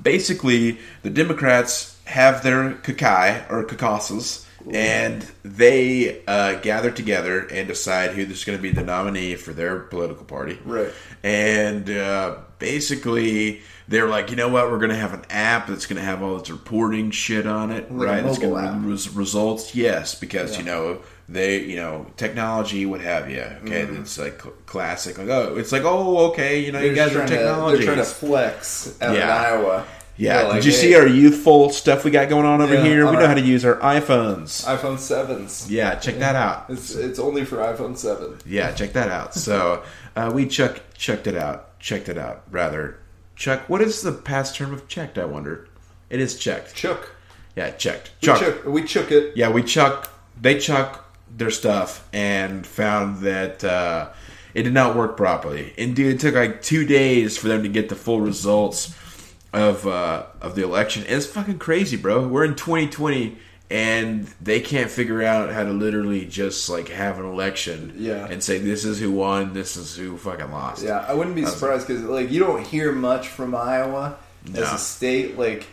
basically the Democrats have their cacao or caucuses. And they uh, gather together and decide who's going to be the nominee for their political party. Right. And uh, basically, they're like, you know what? We're going to have an app that's going to have all this reporting shit on it. Like right. It's going to re- results. Yes, because yeah. you know they, you know, technology, what have you. Okay, mm-hmm. It's like cl- classic. Like, oh, it's like, oh, okay, you know, they're you guys are technology. To, they're trying to flex out yeah. in Iowa. Yeah, like, did you hey, see our youthful stuff we got going on over yeah, here? We know right. how to use our iPhones. iPhone sevens. Yeah, check yeah. that out. It's it's only for iPhone seven. Yeah, check that out. So uh, we check, checked it out. Checked it out, rather. Chuck, what is the past term of checked, I wonder? It is checked. Chuck. Yeah, checked. Chuck. We chuck, we chuck it. Yeah, we chuck. They chuck their stuff and found that... Uh, it did not work properly. Indeed, it took like two days for them to get the full results of uh, of the election. And it's fucking crazy, bro. We're in twenty twenty and they can't figure out how to literally just like have an election yeah. and say this is who won, this is who fucking lost. Yeah, I wouldn't be surprised because like you don't hear much from Iowa no. as a state. Like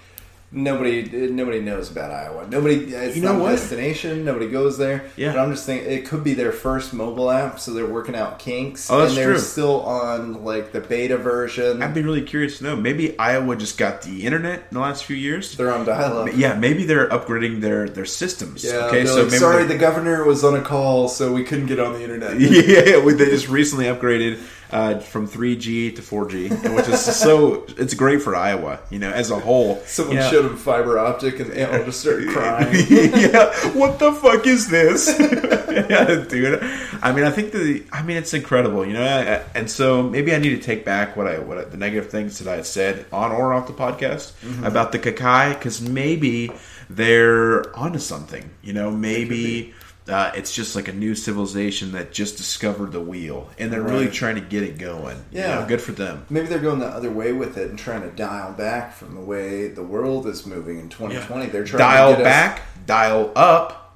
nobody nobody knows about Iowa. Nobody it's you know not what? a destination, nobody goes there. Yeah. But I'm just thinking it could be their first mobile app, so they're working out kinks. Oh, that's and they're true. still on like the beta version. I'd be really curious to know. Maybe Iowa just got the internet in the last few years. They're on dial up. Yeah, maybe they're upgrading their, their systems. Yeah, okay, so like, maybe sorry they're... the governor was on a call so we couldn't get on the internet. Yeah, they just recently upgraded Uh, from three G to four G, which is so... It's great for Iowa, you know, as a whole. Someone you know, showed them fiber optic and I'll just start crying. Yeah, what the fuck is this? Yeah, dude. I mean, I think the... I mean, it's incredible, you know? I, I, and so maybe I need to take back what I... what I, the negative things that I said on or off the podcast mm-hmm. about the Kakai, because maybe they're onto something, you know? Maybe... Uh, it's just like a new civilization that just discovered the wheel. And they're right. really trying to get it going. Yeah. You know, good for them. Maybe they're going the other way with it and trying to dial back from the way the world is moving in twenty twenty. Yeah. They're trying dial to get back, us... dial up.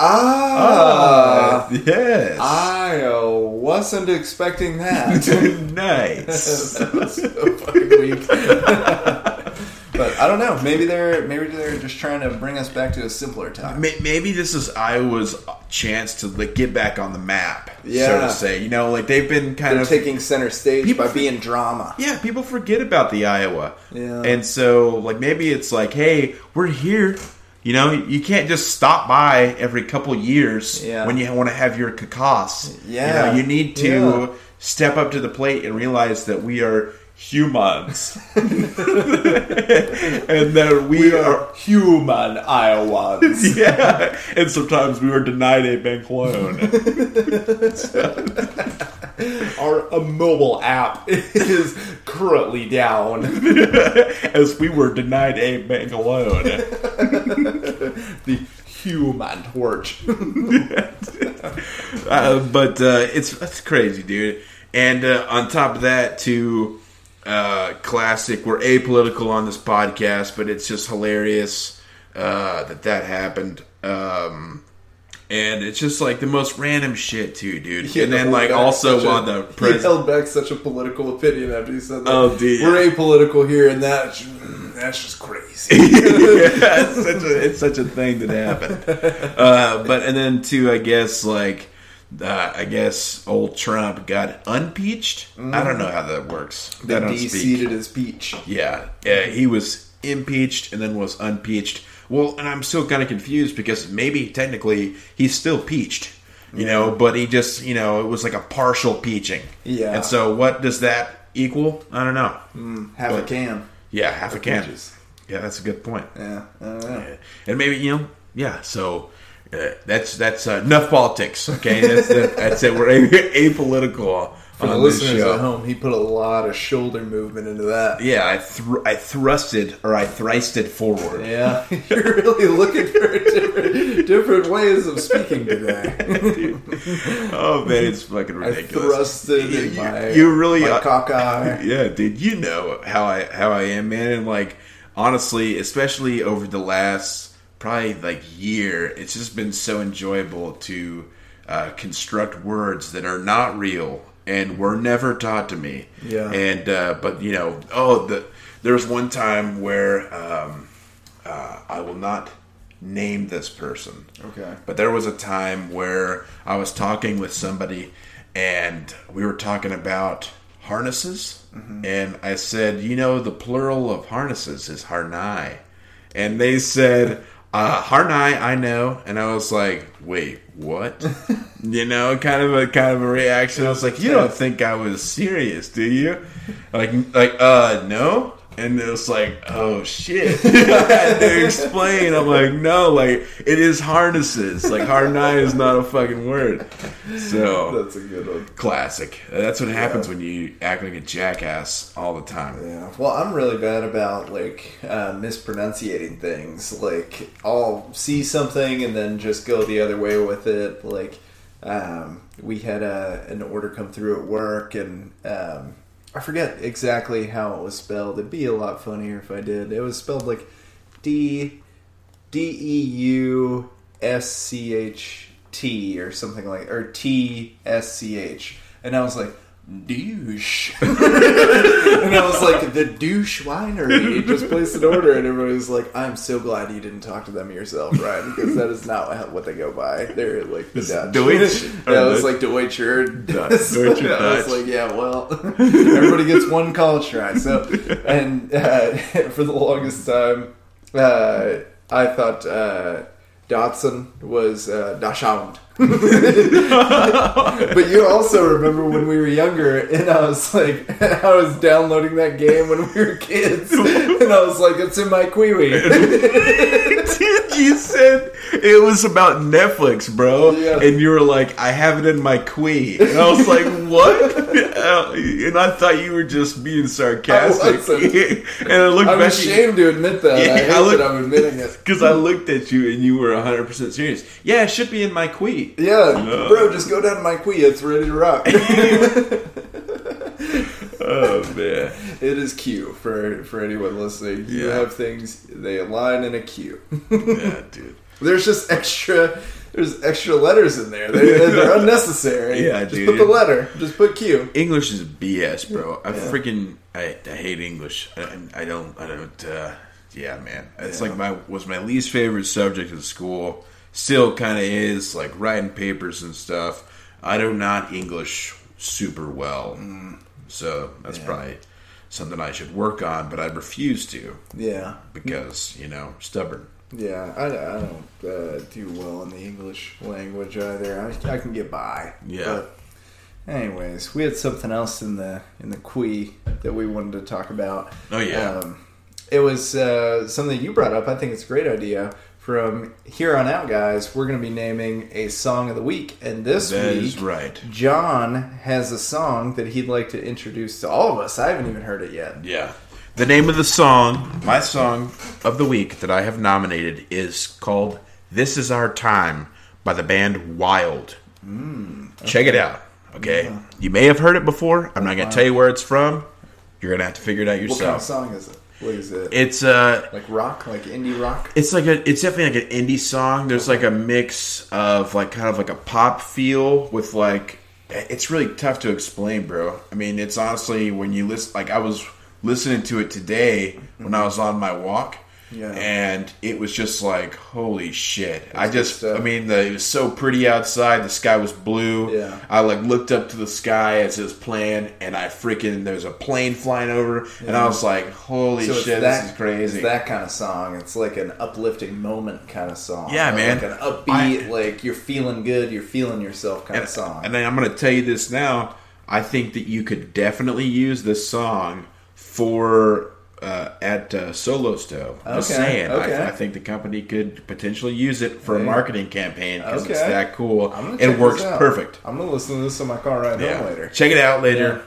Ah, oh, yes. I wasn't expecting that. Nice. That was so fucking weak. But I don't know. Maybe they're maybe they're just trying to bring us back to a simpler time. Maybe this is Iowa's chance to like get back on the map, yeah. so to say. You know, like they've been kind they're of taking center stage people, by being drama. Yeah, people forget about the Iowa, yeah. and so like maybe it's like, hey, we're here. You know, you can't just stop by every couple years yeah. when you want to have your cacos. Yeah, you know, you need to yeah. step up to the plate and realize that we are. Humans. And that we, we are, are human Iowans. Yeah. And sometimes we were denied a bank loan. So. Our a mobile app is currently down. As we were denied a bank loan. The human torch. uh, but uh, it's that's crazy, dude. And uh, on top of that, too... Uh, classic. We're apolitical on this podcast, but it's just hilarious uh, that that happened. Um, and it's just like the most random shit, too, dude. He and then, like, also on a, the president. He held back such a political opinion after he said that. Oh, dude. We're apolitical here, and that, that's just crazy. Yeah, it's, such a, it's such a thing that happened. Uh, but, and then, too, I guess, like, Uh, I guess old Trump got unpeached. Mm. I don't know how that works. They de-seated his peach. Yeah. yeah, he was impeached and then was unpeached. Well, and I'm still kind of confused because maybe technically he's still peached, you yeah. know. But he just, you know, it was like a partial peaching. Yeah. And so, what does that equal? I don't know. Mm, half but, a can. Yeah, half a can. Peaches. Yeah, that's a good point. Yeah, I don't know. Yeah. And maybe you know, yeah. So. Uh, that's that's uh, enough politics, okay? That's, that, that's it. We're a- apolitical For the listeners at home, he put a lot of shoulder movement into that. Yeah, I thr- I thrusted, or I thrusted forward. Yeah, you're really looking for different, different ways of speaking today. Oh, man, it's fucking ridiculous. I thrusted you, in my, you really, my cock eye. Yeah, dude, you know how I, how I am, man. And, like, honestly, especially over the last probably, like, year, it's just been so enjoyable to uh, construct words that are not real. And were never taught to me. Yeah. And uh, but you know, oh, the, there was one time where um, uh, I will not name this person. Okay. But there was a time where I was talking with somebody, and we were talking about harnesses, mm-hmm. and I said, you know, the plural of harnesses is harnai, and they said. Uh, Harnai, I know, and I was like, "Wait, what?" You know, kind of a kind of a reaction. I was like, "You don't think I was serious, do you?" Like, like, uh, no. And it was like, "Oh shit!" I had to explain. I'm like, "No, like it is harnesses. Like Harnai is not a fucking word." So that's a good one. Classic. That's what happens yeah. when you act like a jackass all the time. Yeah. Well, I'm really bad about like uh, mispronunciating things. Like I'll see something and then just go the other way with it. Like um, we had a, an order come through at work and. Um, I forget exactly how it was spelled. It'd be a lot funnier if I did. It was spelled like D D E U S C H T or something like or T S C H. And I was like, douche. And I was like, the douche winery just placed an order, and everybody was like, I'm so glad you didn't talk to them yourself, Ryan, because that is not what they go by. They're like the Dutch. Deutsch. Yeah, it was like Deutscher. Deutscher. I was like, yeah, well, everybody gets one college try. So, and uh, for the longest time, uh, I thought uh, Dotson was uh, Dachshund. But you also remember when we were younger, and I was like, I was downloading that game when we were kids, and I was like, it's in my Quiwi. Dude, you said it was about Netflix, bro, yeah. and you were like, I have it in my Qui, and I was like, what? And I thought you were just being sarcastic. I and I looked I'm back ashamed at you. To admit that. Yeah, I hate I looked, that I'm admitting it because I looked at you and you were one hundred percent serious. Yeah, it should be in my Qui. Yeah, no. Bro, just go down to my Qui. It's ready to rock. Oh, man. It is Q for, for anyone listening. Yeah. You have things, they align in a Q. Yeah, dude. There's just extra There's extra letters in there. They're, they're unnecessary. Yeah, just dude. Just put the letter. Just put Q. English is B S, bro. I yeah. freaking, I, I hate English. I, I don't, I don't, uh, yeah, man. It's yeah. like my, was my least favorite subject in school. Still kind of is, like writing papers and stuff. I do not English super well. So that's yeah. probably something I should work on, but I refuse to. Yeah. Because, you know, stubborn. Yeah, I, I don't uh, do well in the English language either. I, I can get by. Yeah. But anyways, we had something else in the in the Qui that we wanted to talk about. Oh, yeah. Um, it was uh, something you brought up. I think it's a great idea. From here on out, guys, we're going to be naming a song of the week. And this that week, is right. John has a song that he'd like to introduce to all of us. I haven't even heard it yet. Yeah. The name of the song, my song of the week that I have nominated, is called This Is Our Time by the band Wild. Mm, okay. Check it out, okay? Yeah. You may have heard it before. I'm not going to tell you where it's from. You're going to have to figure it out yourself. What kind of song is it? What is it? It's uh like rock, like indie rock. It's like a, it's definitely like an indie song. There's like a mix of like kind of like a pop feel with like. It's really tough to explain, bro. I mean, it's honestly when you listen, like I was listening to it today when I was on my walk, yeah, and it was just like holy shit. That's I just, I mean, the, it was so pretty outside. The sky was blue. Yeah, I like looked up to the sky as it was playing, and I freaking there's a plane flying over, yeah. and I was like, holy so shit, that, this is crazy. It's that kind of song. It's like an uplifting moment kind of song. Yeah, like man, like an upbeat, I, like you're feeling good, you're feeling yourself kind and, of song. And then I'm gonna tell you this now. I think that you could definitely use this song for uh, at uh, Solo Stove. Okay. Just saying. Okay. I, I think the company could potentially use it for a marketing campaign because okay. it's that cool. It works perfect. I'm going to listen to this in my car right yeah. now later. Check it out later. Yeah.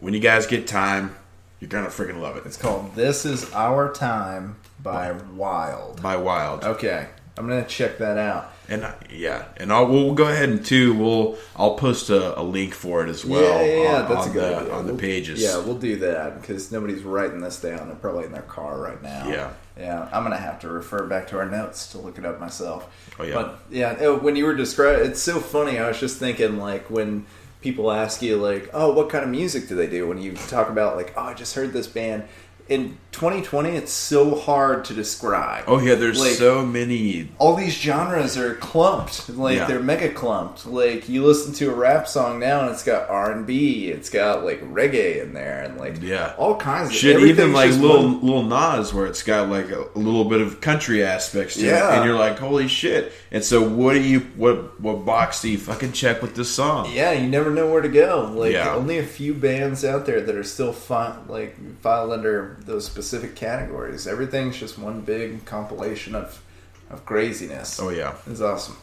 When you guys get time, you're going to freaking love it. It's called This Is Our Time by Wild. By Wild. Okay. I'm going to check that out. And I, yeah, and I'll, we'll go ahead and too. We'll I'll post a, a link for it as well. Yeah, yeah, yeah. On, that's on a good the, idea. On the we'll, pages. Yeah, we'll do that because nobody's writing this down. They're probably in their car right now. Yeah, yeah. I'm gonna have to refer back to our notes to look it up myself. Oh yeah, but yeah. It, when you were describing, it's so funny. I was just thinking like when people ask you like, oh, what kind of music do they do? When you talk about like, oh, I just heard this band. In twenty twenty, it's so hard to describe. Oh, yeah, there's like, so many. All these genres are clumped. Like, yeah. they're mega clumped. Like, you listen to a rap song now, and it's got R and B. It's got, like, reggae in there. And, like, yeah. all kinds of shit. Even, like, Lil, Lil Nas, where it's got, like, a, a little bit of country aspects to yeah. it. And you're like, holy shit. And so what do you, what what box do you fucking check with this song? Yeah, you never know where to go. Like, yeah. only a few bands out there that are still, fi- like, filed under those specific categories. Everything's just one big compilation of of craziness. Oh yeah, it's awesome.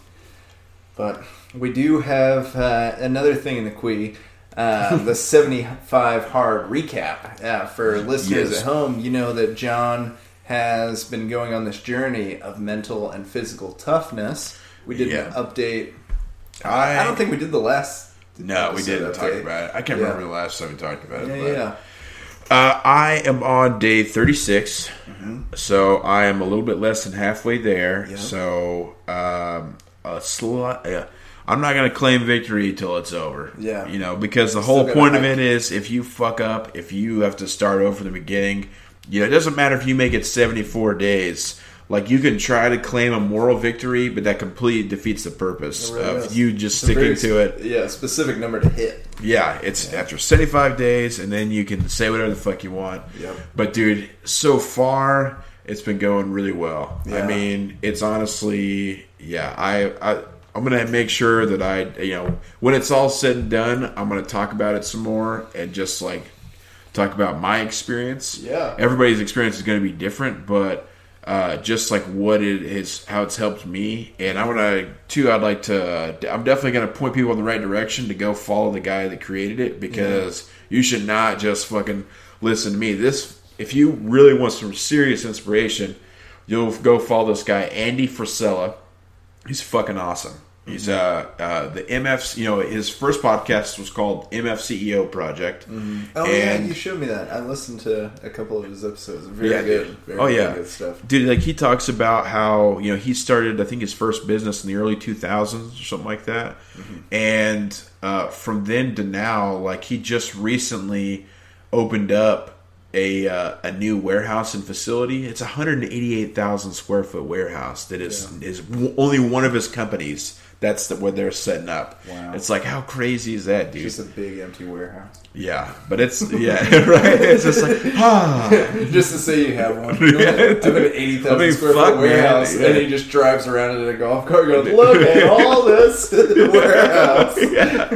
But we do have uh, another thing in the queue, uh, the seventy-five Hard recap uh, for listeners yes. at home. You know that John has been going on this journey of mental and physical toughness. We did yeah. an update. I, I don't think we did the last. No, we didn't update. talk about it. I can't yeah. remember the last time we talked about it. Yeah, but. yeah. Uh, I am on day thirty-six, mm-hmm. so I am a little bit less than halfway there. Yep. So um, a sli- uh, I'm not going to claim victory until it's over. Yeah, you know, because the whole point of it is if you fuck up, if you have to start over from the beginning, you know, it doesn't matter if you make it seventy-four days. Like, you can try to claim a moral victory, but that completely defeats the purpose really of is. you just it's sticking very, to it. Yeah, a specific number to hit. Yeah, it's yeah. after seventy-five days, and then you can say whatever the fuck you want. Yep. But, dude, so far, it's been going really well. Yeah. I mean, it's honestly, yeah, I, I, I'm going to make sure that I, you know, when it's all said and done, I'm going to talk about it some more and just, like, talk about my experience. Yeah. Everybody's experience is going to be different, but... Uh, just like what it is, how it's helped me, and I want to too. I'd like to. Uh, I'm definitely going to point people in the right direction to go follow the guy that created it because yeah. you should not just fucking listen to me. This, if you really want some serious inspiration, you'll go follow this guy Andy Frisella. He's fucking awesome. Mm-hmm. He's uh, uh the M F. You know, his first podcast was called M F C E O Project. Mm-hmm. Oh and, yeah, you showed me that. I listened to a couple of his episodes. Very yeah, good. Very, oh very yeah, good stuff. Dude, like he talks about how you know he started, I think, his first business in the early two thousands or something like that, mm-hmm. and uh, from then to now, like he just recently opened up a uh, a new warehouse and facility. It's a one hundred eighty-eight thousand square foot warehouse that is yeah. is w- only one of his companies. That's the, where they're setting up. Wow. It's like, how crazy is that, dude? It's just a big empty warehouse. Yeah. But it's, yeah, right? It's just like, ah. Just to say you have one. You know, like, I have an eighty thousand I mean, square foot warehouse, man. And yeah. he just drives around in a golf cart going, look at all this warehouse. Yeah.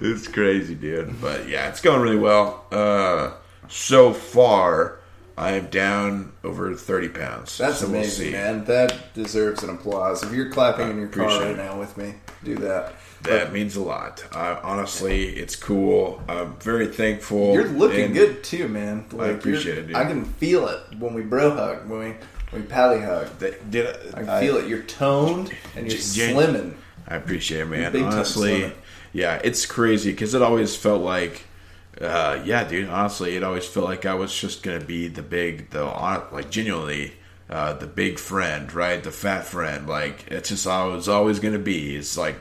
It's crazy, dude. But, yeah, it's going really well. Uh, so far, I am down over thirty pounds. That's so amazing, we'll man. That deserves an applause. If you're clapping I in your car right it. now with me, do that. That but, means a lot. Uh, honestly, it's cool. I'm very thankful. You're looking and, good, too, man. Like, I appreciate it, dude. I can feel it when we bro hug, when we, when we pally hug. That, did I, I can I, feel it. You're toned and you're j- slimming. I appreciate it, man. Honestly, yeah, it's crazy because it always felt like, Uh, yeah, dude, honestly, it always felt like I was just going to be the big, the like, genuinely, uh, the big friend, right? The fat friend. Like, it's just how it's always going to be. It's like,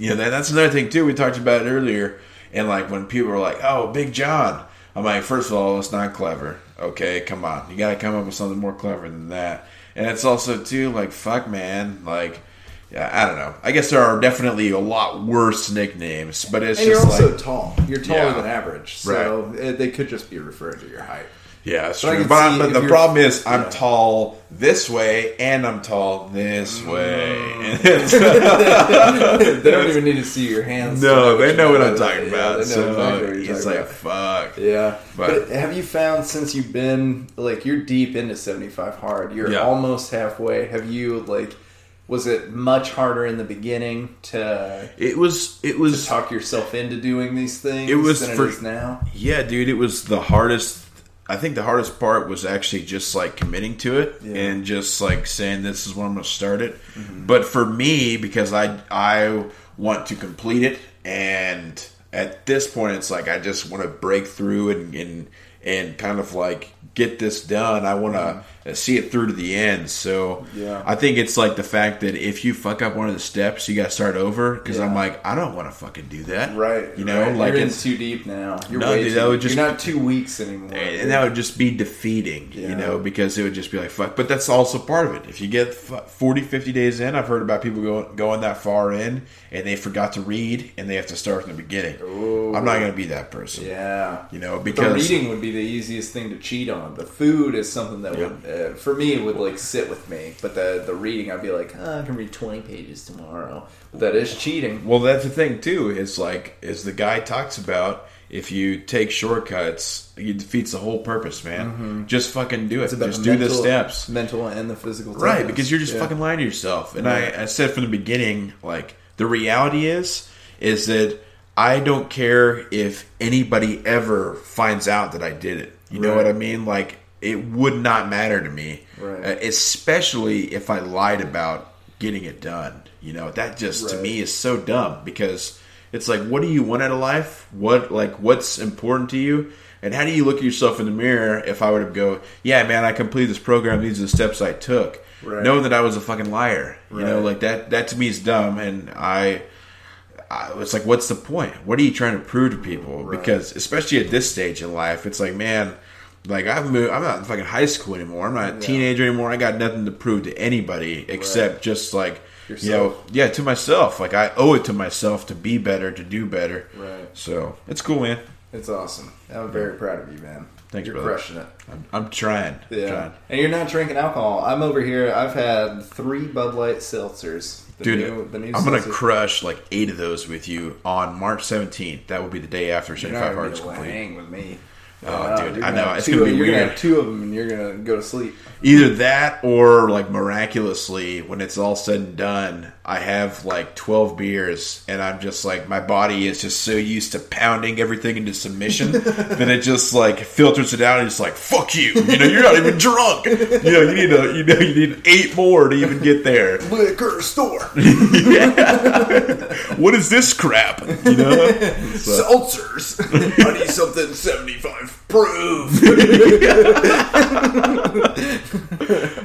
you know, that, that's another thing, too. We talked about it earlier. And, like, when people were like, oh, Big John. I'm like, first of all, it's not clever. Okay, come on. You got to come up with something more clever than that. And it's also, too, like, fuck, man. Like, yeah, I don't know. I guess there are definitely a lot worse nicknames, but it's and just like... And you're also like, tall. You're taller yeah, than average, so right. They could just be referring to your height. Yeah, that's but true. But, but the problem is, I'm yeah. tall this way, and I'm tall this way. They don't even need to see your hands. No, they know what I'm talking about. So it's like, fuck. Yeah. But, but have you found, since you've been, like, you're deep into seventy-five hard, you're yeah. almost halfway. Have you, like, was it much harder in the beginning to? It was. It was to talk yourself into doing these things. It was than for, it is now. Yeah, dude. It was the hardest. I think the hardest part was actually just like committing to it yeah. and just like saying this is when I'm going to start it. Mm-hmm. But for me, because I I want to complete it, and at this point it's like I just want to break through and and, and kind of like get this done. I want to mm-hmm. see it through to the end. So yeah. I think it's like the fact that if you fuck up one of the steps, you got to start over. Because yeah. I'm like, I don't want to fucking do that. Right. You know, right. like you're in too deep now. You're, no, dude, that would just, you're not two weeks anymore. And, and that would just be defeating, yeah. you know, because it would just be like, fuck. But that's also part of it. If you get forty, fifty days in, I've heard about people going, going that far in and they forgot to read and they have to start from the beginning. Ooh. I'm not going to be that person. Yeah. You know, because. The reading would be the easiest thing to cheat on. The food is something that yeah. would, uh, for me, it would like sit with me. But the the reading, I'd be like, oh, I can read twenty pages tomorrow. But that is cheating. Well, that's the thing too. Is like, is the guy talks about if you take shortcuts, it defeats the whole purpose, man. Mm-hmm. Just fucking do it. Just mental, do the steps, mental and the physical, right? Things. Because you're just yeah. fucking lying to yourself. And yeah. I, I said from the beginning, like the reality is, is that I don't care if anybody ever finds out that I did it. You know right. what I mean? Like, it would not matter to me, right. uh, especially if I lied about getting it done. You know, that just right. to me is so dumb because it's like, what do you want out of life? What, like, what's important to you? And how do you look at yourself in the mirror if I were to go, yeah, man, I completed this program. These are the steps I took. Right. Knowing that I was a fucking liar. Right. You know, like that, that to me is dumb. And I... it's like, what's the point? What are you trying to prove to people? Right. Because especially at this stage in life, it's like, man, like I've moved, I'm not in fucking high school anymore. I'm not a yeah. teenager anymore. I got nothing to prove to anybody except right. just like, yourself. You know, yeah, to myself. Like I owe it to myself to be better, to do better. Right. So it's cool, man. It's awesome. I'm very proud of you, man. Thanks, you're brother. Crushing it. I'm, I'm trying. Yeah. Trying. And you're not drinking alcohol. I'm over here. I've had three Bud Light seltzers. The Dude, new, the new I'm going to crush like eight of those with you on March seventeenth. That will be the day after seventy-five Hard's complete. Hang with me. Oh, no, dude, I know. It's going to be weird. You're going to have two of them and you're going to go to sleep. Either that or, like, miraculously, when it's all said and done, I have, like, twelve beers and I'm just, like, my body is just so used to pounding everything into submission that it just, like, filters it out and it's like, fuck you. You know, you're not even drunk. You know, you need a, you know, you need eight more to even get there. Liquor store. Yeah. What is this crap? You know? So. Seltzers. I need something seventy-five. Proof.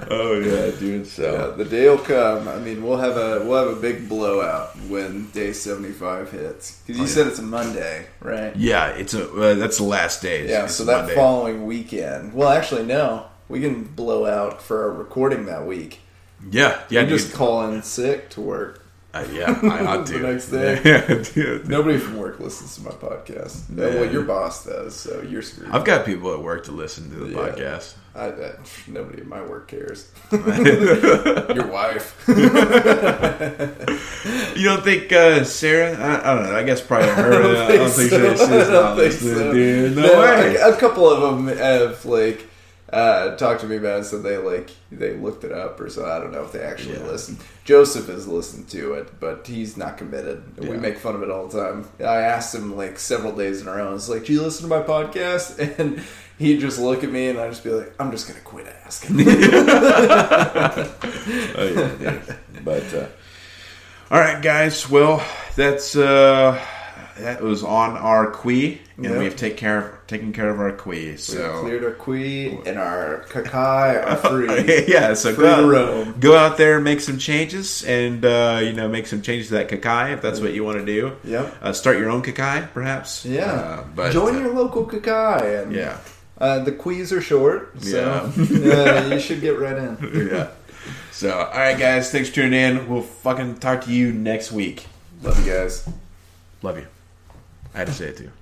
Oh yeah, dude. So yeah, the day will come. I mean, we'll have a we'll have a big blowout when day seventy-five hits. Because you oh, yeah. said it's a Monday, right? Yeah, it's a uh, that's the last day. Yeah, it's so that Monday. Following weekend. Well, actually, no, we can blow out for our recording that week. Yeah, yeah. You just call in sick to work. Uh, yeah, I ought to. The next day. Yeah, dude. Nobody from work listens to my podcast. Yeah. Well, your boss does, so you're screwed. I've got people at work to listen to the yeah. podcast. I, I, nobody at my work cares. Your wife. You don't think uh, Sarah? I, I don't know. I guess probably her. I don't, uh, think, I don't so. think Sarah says not listening, so. Dude. No, no way. I, a couple of them have, like, Uh, talked to me about it, so they like they looked it up or so. I don't know if they actually yeah. listened. Joseph has listened to it, but he's not committed. Yeah. We make fun of it all the time. I asked him like several days in a row. I was like, "Do you listen to my podcast?" And he'd just look at me, and I'd just be like, "I'm just gonna quit asking." Oh yeah, yeah. But uh, all right, guys. Well, that's uh, that was on our quee. And yep. we have take care of, taken care of our quee. So we cleared our quee and our kakai are free. Yeah, so free go, out, go out there and make some changes and, uh, you know, make some changes to that kakai if that's what you want to do. Yep. Uh, start your own kakai, perhaps. Yeah. Uh, but, Join uh, your local kakai. And, yeah. Uh, the quees are short, so yeah. uh, you should get right in. Yeah. So, all right, guys. Thanks for tuning in. We'll fucking talk to you next week. Love you guys. Love you. I had to say it, too.